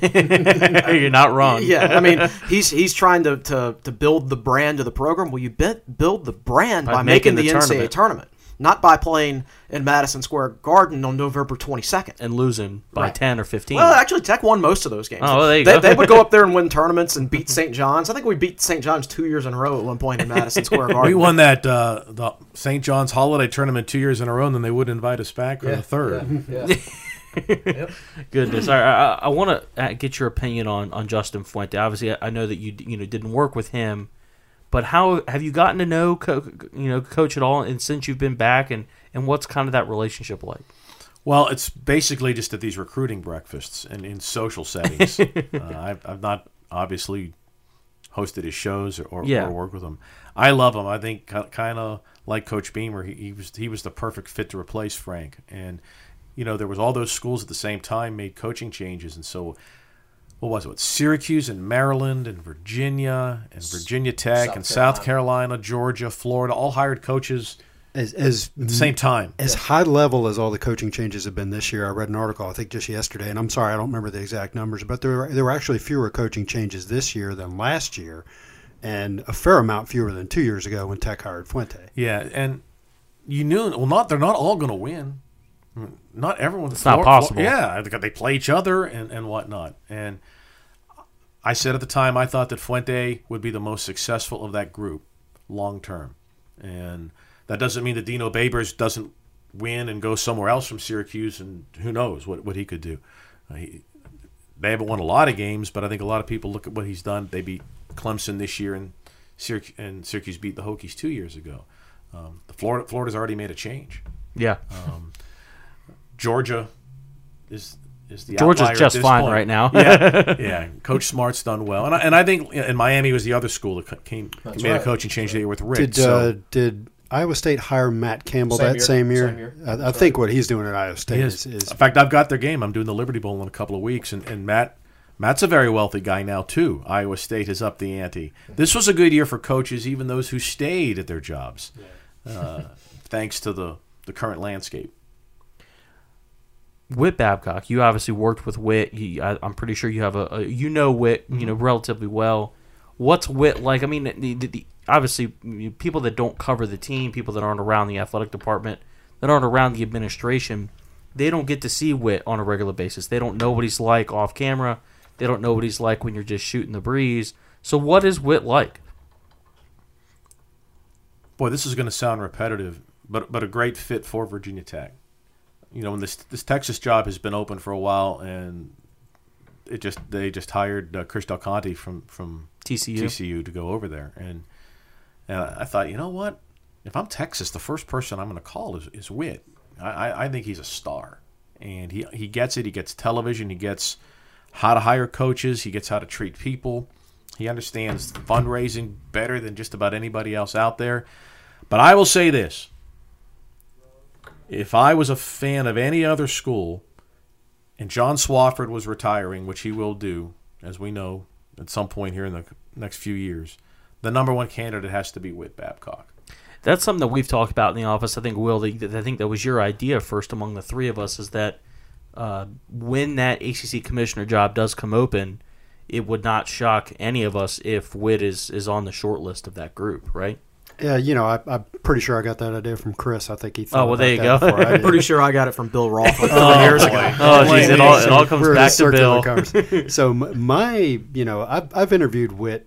tournament. You're not wrong. Yeah, I mean, he's he's trying to, to, to build the brand of the program. Well, you build the brand by, by making, making the, the N C double A tournament. not by playing in Madison Square Garden on November twenty-second. And losing by right. ten or fifteen. Well, actually, Tech won most of those games. Oh, well, there you they, go. They would go up there and win tournaments and beat Saint John's. I think we beat Saint John's two years in a row at one point in Madison Square Garden. We won that uh, the Saint John's holiday tournament two years in a row, and then they would invite us back yeah. on the third. Yeah. yeah. Yep. Goodness, I I, I want to get your opinion on, on Justin Fuente. Obviously, I know that you you know didn't work with him, but how have you gotten to know co- you know Coach at all? And since you've been back, and, and what's kind of that relationship like? Well, it's basically just at these recruiting breakfasts and in social settings. uh, I've I've not obviously hosted his shows or, or, yeah. or worked with him. I love him. I think kind of like Coach Beamer, he, he was he was the perfect fit to replace Frank. And you know, there was all those schools at the same time made coaching changes, and so what was it? Syracuse and Maryland and Virginia and Virginia Tech South and Carolina. South Carolina, Georgia, Florida, all hired coaches as, as, at the same time. As yeah. high level as all the coaching changes have been this year, I read an article I think just yesterday, and I'm sorry I don't remember the exact numbers, but there were, there were actually fewer coaching changes this year than last year, and a fair amount fewer than two years ago when Tech hired Fuente. Yeah, and you knew well not they're not all going to win. Not everyone's. It's not possible. Yeah, they play each other and, and whatnot. And I said at the time I thought that Fuente would be the most successful of that group long term. And that doesn't mean that Dino Babers doesn't win and go somewhere else from Syracuse, and who knows what, what he could do. He, they haven't won a lot of games, but I think a lot of people look at what he's done. They beat Clemson this year, and Syracuse, and Syracuse beat the Hokies two years ago. Um, the Florida Florida's already made a change. Yeah. Um, Georgia is is the Georgia's outlier just at this fine point. Right now. yeah, yeah. Coach Smart's done well, and I, and I think and Miami was the other school that came That's made right. a coaching change that year with Rick. Did so. uh, did Iowa State hire Matt Campbell same that year, same year? Same year. I, I think what he's doing at Iowa State is, is in fact I've got their game. I'm doing the Liberty Bowl in a couple of weeks, and, and Matt Matt's a very wealthy guy now too. Iowa State has upped the ante. This was a good year for coaches, even those who stayed at their jobs, yeah. uh, thanks to the the current landscape. Whit Babcock, you obviously worked with Whit. He, I, I'm pretty sure you have a, a you know Whit, you know, relatively well. What's Whit like? I mean, the, the, the, obviously, people that don't cover the team, people that aren't around the athletic department, that aren't around the administration, they don't get to see Whit on a regular basis. They don't know what he's like off camera. They don't know what he's like when you're just shooting the breeze. So, what is Whit like? Boy, this is going to sound repetitive, but but a great fit for Virginia Tech. You know, when this this Texas job has been open for a while, and it just they just hired uh, Chris Del Conte from from T C U to go over there, and and I thought, you know what, if I'm Texas, the first person I'm going to call is is Whit. I I think he's a star, and he he gets it. He gets television. He gets how to hire coaches. He gets how to treat people. He understands fundraising better than just about anybody else out there. But I will say this. If I was a fan of any other school and John Swafford was retiring, which he will do, as we know, at some point here in the next few years, the number one candidate has to be Whit Babcock. That's something that we've talked about in the office. I think, Will, I think that was your idea first among the three of us, is that uh, when that A C C commissioner job does come open, it would not shock any of us if Whit is, is on the short list of that group, right? Yeah, you know, I, I'm pretty sure I got that idea from Chris. I think he thought. Oh, well, there you go. I'm pretty sure I got it from Bill Roth like oh, three years ago. Oh, geez, it all, it all comes We're back to Bill. So my, you know, I've, I've interviewed Whit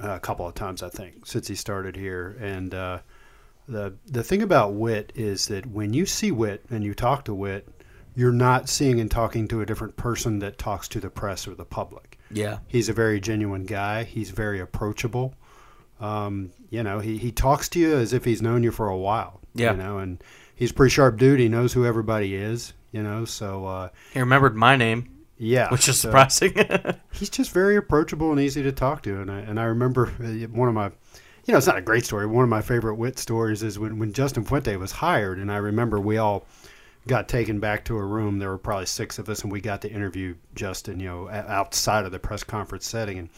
a couple of times, I think, since he started here. And uh, the the thing about Whit is that when you see Whit and you talk to Whit, you're not seeing and talking to a different person that talks to the press or the public. Yeah. He's a very genuine guy. He's very approachable. Um, you know, he, he talks to you as if he's known you for a while, yeah. you know, and he's a pretty sharp dude. He knows who everybody is, you know, so. Uh, he remembered my name. Yeah. Which is so surprising. He's just very approachable and easy to talk to. And I, and I remember one of my, you know, it's not a great story. One of my favorite Whit stories is when, when Justin Fuente was hired, and I remember we all got taken back to a room. There were probably six of us, and we got to interview Justin, you know, outside of the press conference setting. And,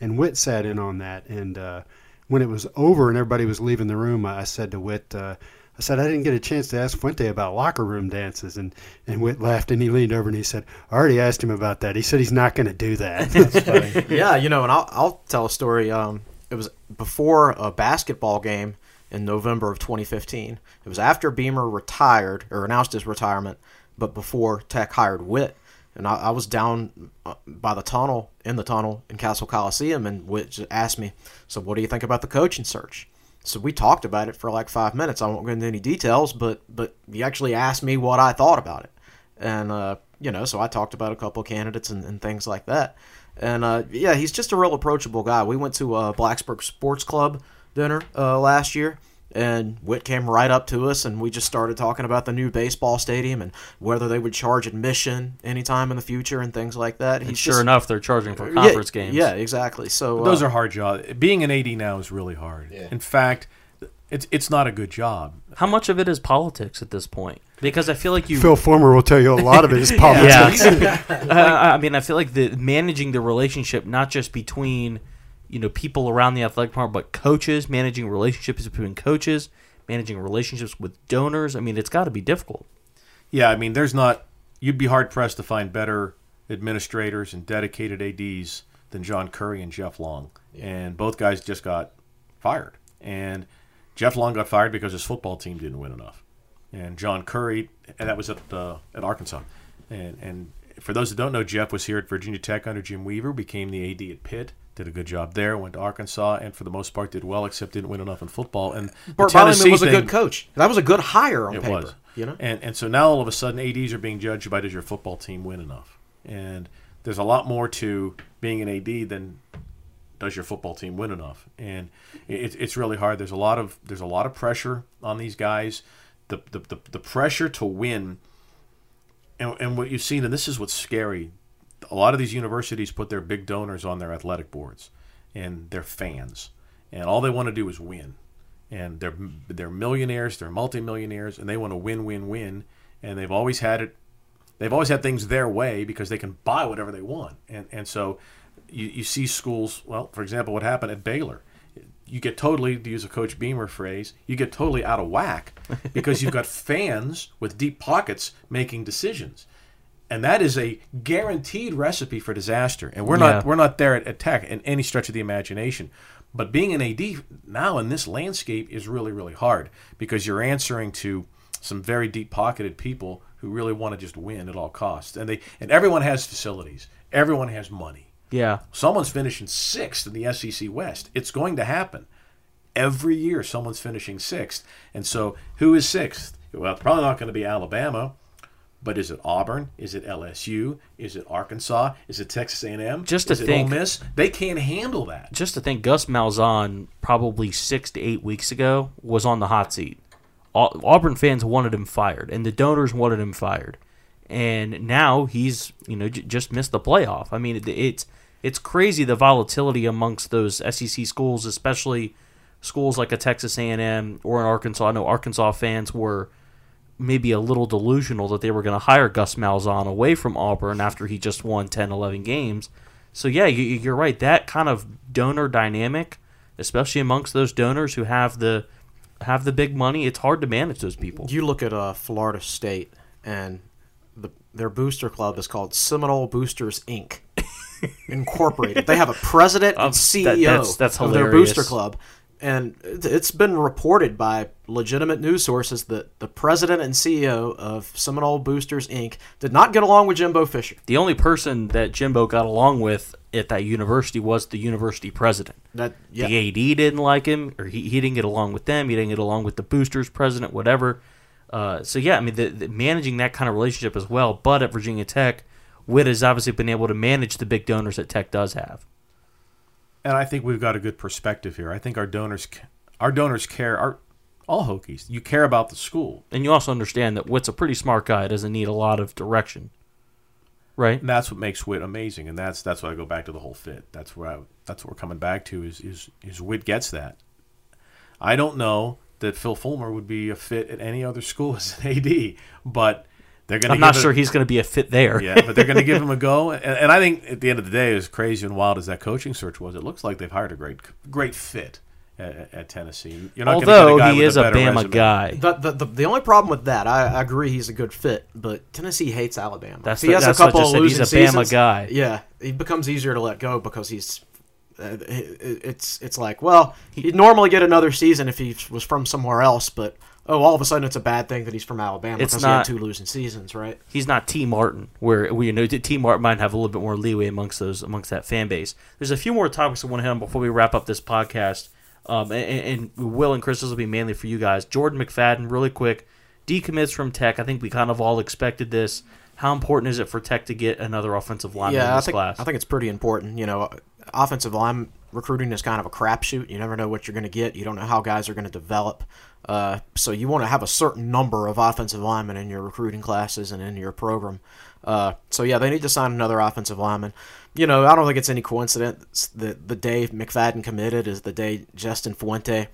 and Whit sat in on that. And, uh, when it was over and everybody was leaving the room, I said to Whit, uh, I said, I didn't get a chance to ask Fuente about locker room dances. And, and Whit laughed, and he leaned over and he said, I already asked him about that. He said he's not going to do that. That's funny. Yeah, you know, and I'll, I'll tell a story. Um, it was before a basketball game, in November of twenty fifteen. It was after Beamer retired or announced his retirement, but before Tech hired Witt. And I, I was down by the tunnel, in the tunnel in Castle Coliseum, and Witt just asked me, so what do you think about the coaching search? So we talked about it for like five minutes. I won't go into any details, but but he actually asked me what I thought about it. And, uh, you know, so I talked about a couple of candidates and, and things like that. And, uh, yeah, he's just a real approachable guy. We went to a Blacksburg Sports Club dinner uh, last year, and Witt came right up to us, and we just started talking about the new baseball stadium and whether they would charge admission anytime in the future and things like that. He's sure just, enough, they're charging for conference yeah, games. Yeah, exactly. So but those uh, are hard jobs. Being an A D now is really hard. Yeah. In fact, it's it's not a good job. How much of it is politics at this point? Because I feel like you... Phil Former will tell you a lot of it is politics. Yeah. uh, I mean, I feel like the managing the relationship, not just between, you know, people around the athletic department, but coaches, managing relationships between coaches, managing relationships with donors. I mean, it's got to be difficult. Yeah, I mean, there's not... You'd be hard-pressed to find better administrators and dedicated A Ds than John Curry and Jeff Long. Yeah. And both guys just got fired. And Jeff Long got fired because his football team didn't win enough. And John Curry, and that was at uh, at Arkansas. And and for those that don't know, Jeff was here at Virginia Tech under Jim Weaver, became the A D at Pitt, did a good job there, went to Arkansas, and for the most part did well, except didn't win enough in football. And Bart Baumann was a good coach. That was a good hire on paper. It was. You know? And, and so now all of a sudden A Ds are being judged by does your football team win enough? And there's a lot more to being an A D than does your football team win enough? And it, it's really hard. There's a lot of there's a lot of pressure on these guys. The, the the the pressure to win, and, and what you've seen, and this is what's scary, a lot of these universities put their big donors on their athletic boards, and their fans, and all they want to do is win, and they're they're millionaires, they're multimillionaires, and they want to win, win, win, and they've always had it, they've always had things their way because they can buy whatever they want, and and so you you see schools, well, for example, what happened at Baylor. You get totally, to use a Coach Beamer phrase, you get totally out of whack because you've got fans with deep pockets making decisions. And that is a guaranteed recipe for disaster. And we're yeah. not we're not there at, at Tech in any stretch of the imagination. But being an A D now in this landscape is really, really hard because you're answering to some very deep-pocketed people who really want to just win at all costs. And they and everyone has facilities. Everyone has money. Yeah, someone's finishing sixth in the S E C West. It's going to happen every year. Someone's finishing sixth, and so who is sixth? Well, it's probably not going to be Alabama, but is it Auburn? Is it L S U? Is it Arkansas? Is it Texas A and M? Just to is think, it Ole Miss? They can't handle that. Just to think, Gus Malzahn probably six to eight weeks ago was on the hot seat. Auburn fans wanted him fired, and the donors wanted him fired. And now he's, you know, j- just missed the playoff. I mean, it, it's it's crazy the volatility amongst those S E C schools, especially schools like a Texas A and M or an Arkansas. I know Arkansas fans were maybe a little delusional that they were going to hire Gus Malzahn away from Auburn after he just won ten, eleven games. So, yeah, you, you're right. That kind of donor dynamic, especially amongst those donors who have the have the big money, it's hard to manage those people. You look at uh, Florida State and The, their booster club is called Seminole Boosters, Incorporated. Incorporated. They have a president and C E O that, that's, that's of their booster club. And it's been reported by legitimate news sources that the president and C E O of Seminole Boosters, Incorporated did not get along with Jimbo Fisher. The only person that Jimbo got along with at that university was the university president. That, yeah. The A D didn't like him, or he, he didn't get along with them. He didn't get along with the boosters president, whatever. Uh, so, yeah, I mean, the, the managing that kind of relationship as well. But at Virginia Tech, Witt has obviously been able to manage the big donors that Tech does have. And I think we've got a good perspective here. I think our donors our donors care, our, all Hokies, you care about the school. And you also understand that Witt's a pretty smart guy. Doesn't need a lot of direction, right? And that's what makes Witt amazing, and that's that's why I go back to the whole fit. That's where I, that's what we're coming back to is, is, is Witt gets that. I don't know that Phil Fulmer would be a fit at any other school as an A D, but they're going. I'm not sure he's going to be a fit there. Yeah, but they're going to give him a go. And, and I think at the end of the day, as crazy and wild as that coaching search was, it looks like they've hired a great, great fit at, at Tennessee. You're not Although get a he is a Bama resume. guy. The, the the the only problem with that, I, I agree, he's a good fit, but Tennessee hates Alabama. That's if he the, has that's a couple of losing He's a Bama seasons, guy. Yeah, he becomes easier to let go because he's it's it's like, well, he'd normally get another season if he was from somewhere else, but oh, all of a sudden it's a bad thing that he's from Alabama it's because not, he had two losing seasons, right? He's not T. Martin, where we you know T. Martin might have a little bit more leeway amongst those amongst that fan base. There's a few more topics I want to hit on before we wrap up this podcast, um, and, and Will and Chris, this will be mainly for you guys. Jordan McFadden, really quick, decommits from Tech. I think we kind of all expected this. How important is it for Tech to get another offensive lineman yeah, in this I think, class? I think it's pretty important. You know, offensive line recruiting is kind of a crapshoot. You never know what you're going to get. You don't know how guys are going to develop. Uh, so you want to have a certain number of offensive linemen in your recruiting classes and in your program. Uh, so, yeah, they need to sign another offensive lineman. You know, I don't think it's any coincidence that the day McFadden committed is the day Justin Fuente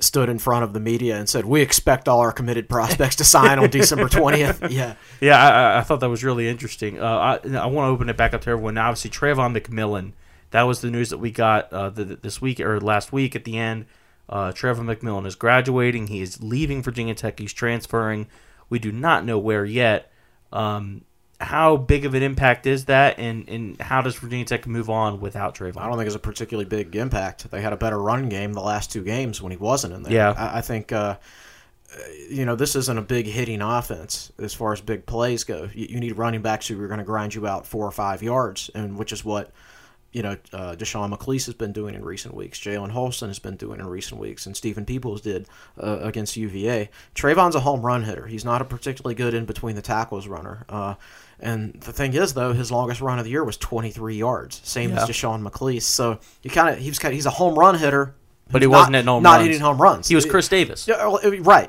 stood in front of the media and said, we expect all our committed prospects to sign on December twentieth. Yeah. Yeah, I, I thought that was really interesting. Uh, I, I want to open it back up to everyone. Now, obviously, Trayvon McMillan, that was the news that we got uh, the, this week or last week at the end. Uh, Trayvon McMillan is graduating. He is leaving Virginia Tech. He's transferring. We do not know where yet. Um, how big of an impact is that, and, and how does Virginia Tech move on without Trayvon? I don't think it's a particularly big impact. They had a better run game the last two games when he wasn't in there. Yeah. I, I think, uh, you know, this isn't a big hitting offense as far as big plays go. You, you need running backs who are going to grind you out four or five yards, and which is what – You know, uh, Deshaun McLeese has been doing in recent weeks. Jalen Holston has been doing in recent weeks, and Stephen Peoples did uh, against U V A. Trayvon's a home run hitter. He's not a particularly good in between the tackles runner. Uh, and the thing is, though, his longest run of the year was twenty-three yards, same yeah. as Deshaun McLeese. So you kind of he's he's a home run hitter. But he not, wasn't hitting home not runs. Not hitting home runs. He was Chris Davis. Yeah, well, right.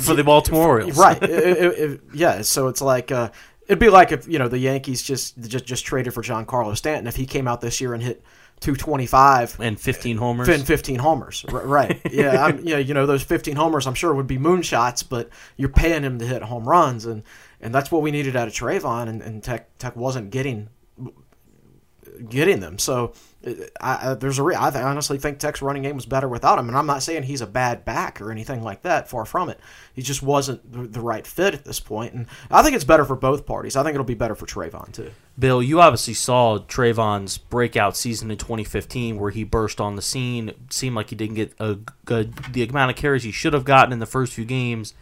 For the Baltimore Orioles. Right. It, it, it, yeah. So it's like. Uh, It'd be like if, you know, the Yankees just just, just traded for Giancarlo Stanton. If he came out this year and hit two twenty-five. And fifteen homers. And fifteen homers, right. yeah, I'm, yeah, you know, those fifteen homers I'm sure would be moonshots, but you're paying him to hit home runs, and, and that's what we needed out of Trayvon, and, and Tech Tech wasn't getting getting them. So I, I, there's a re- I honestly think Tech's running game was better without him, and I'm not saying he's a bad back or anything like that. Far from it. He just wasn't the right fit at this point, and I think it's better for both parties. I think it'll be better for Trayvon too. Bill, you obviously saw Trayvon's breakout season in twenty fifteen where he burst on the scene. It seemed like he didn't get a, a, the amount of carries he should have gotten in the first few games.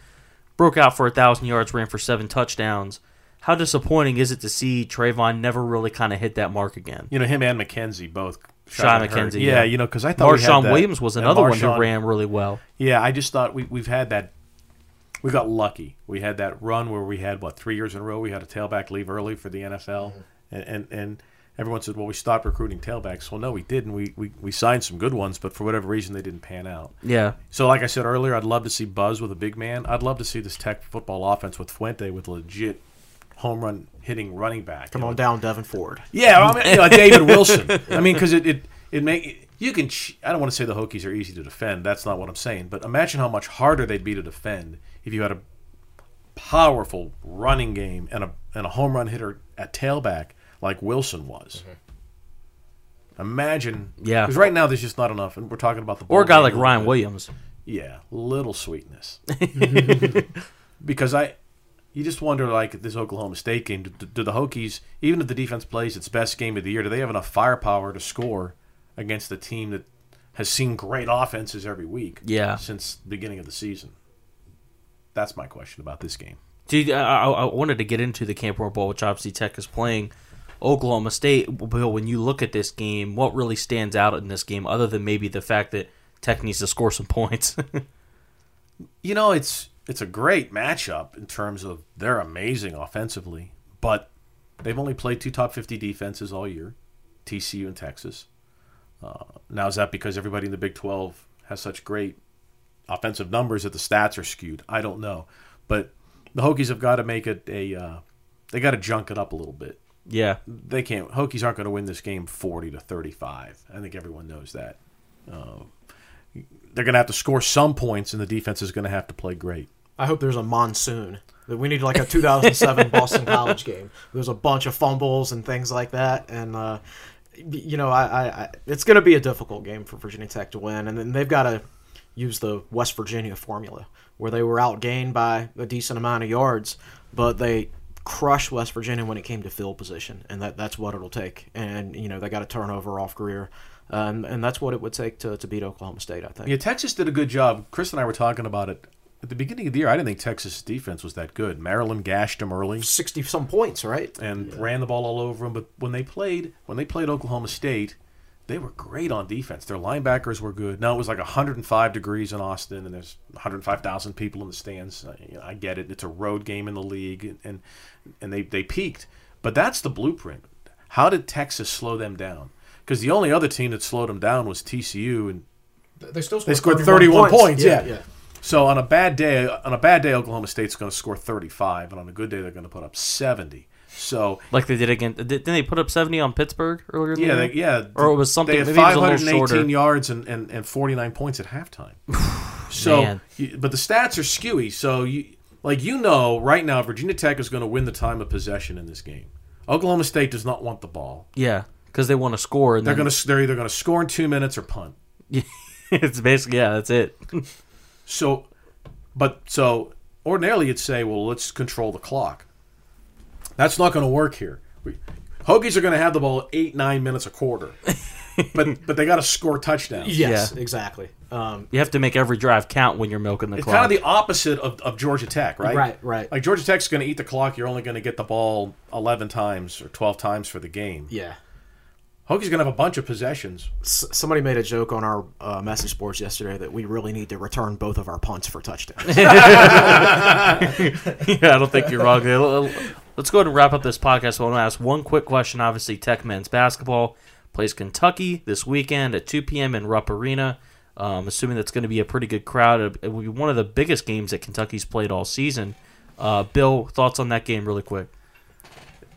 Broke out for one thousand yards, ran for seven touchdowns. How disappointing is it to see Trayvon never really kind of hit that mark again? You know, him and McKenzie both. Sean McKenzie. Yeah, yeah, you know, because I thought Marshawn we had that, Williams was another Marshawn, one who ran really well. Yeah, I just thought we, we've had that. We got lucky. We had that run where we had, what, three years in a row we had a tailback leave early for the N F L. Mm-hmm. And, and and everyone said, well, we stopped recruiting tailbacks. Well, no, we didn't. We, we, we signed some good ones, but for whatever reason, they didn't pan out. Yeah. So like I said earlier, I'd love to see Buzz with a big man. I'd love to see this Tech football offense with Fuente with legit home run hitting running back. Come on down, Devin Ford. Yeah, I mean, you know, David Wilson. I mean, because it, it, it make you can. I don't want to say the Hokies are easy to defend. That's not what I'm saying. But imagine how much harder they'd be to defend if you had a powerful running game and a and a home run hitter at tailback like Wilson was. Mm-hmm. Imagine. Yeah. Because right now there's just not enough, and we're talking about the ball or a guy like Ryan bit. Williams. Yeah, little sweetness. Because I. You just wonder, like, this Oklahoma State game, do, do the Hokies, even if the defense plays its best game of the year, do they have enough firepower to score against a team that has seen great offenses every week yeah. since the beginning of the season? That's my question about this game. Dude, I, I wanted to get into the Camp World Bowl, which obviously Tech is playing. Oklahoma State, Bill, when you look at this game, what really stands out in this game other than maybe the fact that Tech needs to score some points? You know, it's... It's a great matchup in terms of they're amazing offensively, but they've only played two top fifty defenses all year, T C U and Texas. Uh, now, is that because everybody in the Big twelve has such great offensive numbers that the stats are skewed? I don't know. But the Hokies have got to make it a uh, – they got to junk it up a little bit. Yeah. They can't – Hokies aren't going to win this game forty to thirty-five. I think everyone knows that. Uh, they're going to have to score some points, and the defense is going to have to play great. I hope there's a monsoon. We need like a two thousand seven Boston College game. There's a bunch of fumbles and things like that. And, uh, you know, I, I, I it's going to be a difficult game for Virginia Tech to win. And then they've got to use the West Virginia formula, where they were outgained by a decent amount of yards, but they crush West Virginia when it came to field position, and that, that's what it'll take. And, you know, they got a turnover off Greer, um, and that's what it would take to, to beat Oklahoma State, I think. Yeah, Texas did a good job. Chris and I were talking about it. At the beginning of the year, I didn't think Texas' defense was that good. Maryland gashed them early. sixty-some points, right? And yeah. ran the ball all over them. But when they played when they played Oklahoma State, they were great on defense. Their linebackers were good. Now, it was like one hundred five degrees in Austin, and there's one hundred five thousand people in the stands. I, you know, I get it. It's a road game in the league, and and they, they peaked. But that's the blueprint. How did Texas slow them down? Because the only other team that slowed them down was T C U, and they still scored, they scored thirty-one, thirty-one points. points. Yeah, yeah. yeah. So on a bad day, on a bad day, Oklahoma State's going to score thirty-five, and on a good day, they're going to put up seventy. So like they did against, didn't they put up seventy on Pittsburgh earlier? Yeah, they, yeah. Or it was something. They had five hundred eighteen yards and, and, and forty-nine points at halftime. So, you, but the stats are skewy. So you like you know right now, Virginia Tech is going to win the time of possession in this game. Oklahoma State does not want the ball. Yeah, because they want to score. And they're going to they're either going to score in two minutes or punt. It's basically yeah, that's it. So, but so ordinarily you'd say, well, let's control the clock. That's not going to work here. We, Hokies are going to have the ball eight, nine minutes a quarter, but but they got to score touchdowns. Yes, yeah. exactly. Um, you have to make every drive count when you're milking the it's clock. It's kind of the opposite of, of Georgia Tech, right? Right, right. Like Georgia Tech's going to eat the clock. You're only going to get the ball eleven times or twelve times for the game. Yeah. Hokies going to have a bunch of possessions. S- somebody made a joke on our uh, message boards yesterday that we really need to return both of our punts for touchdowns. Yeah, I don't think you're wrong there. Let's go ahead and wrap up this podcast. I want to ask one quick question. Obviously, Tech men's basketball plays Kentucky this weekend at two p.m. in Rupp Arena. Um, assuming that's going to be a pretty good crowd. It will be one of the biggest games that Kentucky's played all season. Uh, Bill, thoughts on that game really quick?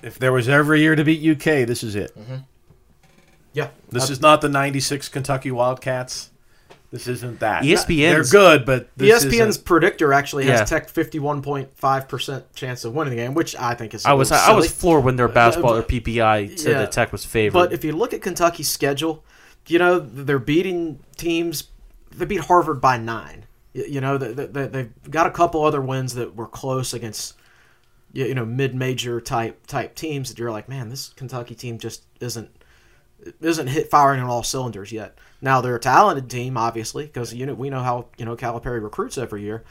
If there was ever a year to beat U K, this is it. Mm-hmm. Yeah, this is not the ninety-six Kentucky Wildcats. This isn't that. E S P N's, They're good, but this E S P N's isn't. Predictor actually has yeah. Tech fifty-one point five percent chance of winning the game, which I think is. I was silly. I was floored when their basketball or P P I said yeah. that Tech was favored. But if you look at Kentucky's schedule, you know they're beating teams. They beat Harvard by nine. You know they, they, they've got a couple other wins that were close against. You know mid-major type type teams that you're like, man, this Kentucky team just isn't. Isn't hit firing on all cylinders yet. Now they're a talented team, obviously, because you know we know how you know Calipari recruits every year,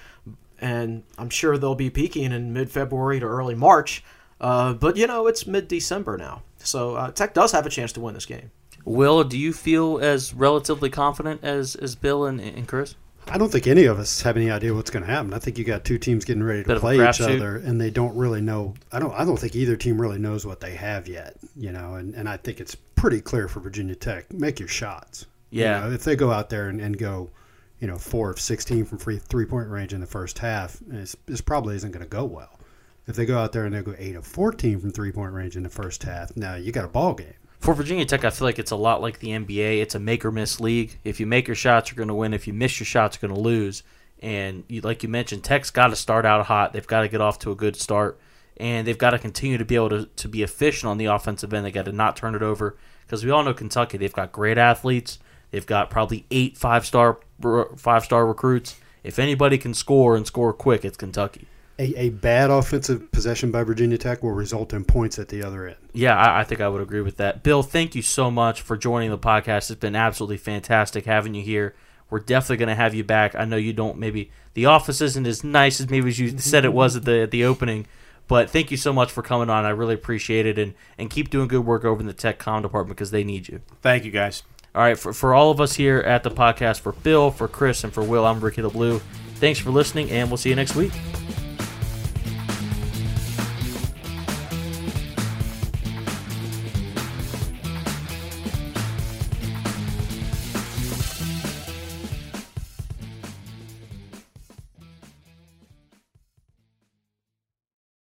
and I'm sure they'll be peaking in mid-February to early March. Uh, but you know it's mid-December now, so uh, Tech does have a chance to win this game. Will, do you feel as relatively confident as as Bill and, and Chris? I don't think any of us have any idea what's going to happen. I think you got two teams getting ready to Bit play each shoot. other, and they don't really know. I don't. I don't think either team really knows what they have yet. You know, and, and I think it's pretty clear for Virginia Tech. Make your shots. Yeah. You know, if they go out there and, and go, you know, four of sixteen from free three point range in the first half, it's, it's probably isn't going to go well. If they go out there and they go eight of fourteen from three point range in the first half, now you got a ball game. For Virginia Tech, I feel like it's a lot like the N B A. It's a make-or-miss league. If you make your shots, you're going to win. If you miss your shots, you're going to lose. And you, like you mentioned, Tech's got to start out hot. They've got to get off to a good start. And they've got to continue to be able to, to be efficient on the offensive end. They've got to not turn it over. Because we all know Kentucky, they've got great athletes. They've got probably eight five-star five-star recruits. If anybody can score and score quick, it's Kentucky. A, a bad offensive possession by Virginia Tech will result in points at the other end. Yeah, I, I think I would agree with that. Bill, thank you so much for joining the podcast. It's been absolutely fantastic having you here. We're definitely going to have you back. I know you don't maybe – the office isn't as nice as maybe as you said it was at the at the opening, but thank you so much for coming on. I really appreciate it, and, and keep doing good work over in the Tech comm department because they need you. Thank you, guys. All right, for, for all of us here at the podcast, for Bill, for Chris, and for Will, I'm Ricky LeBlue. Thanks for listening, and we'll see you next week.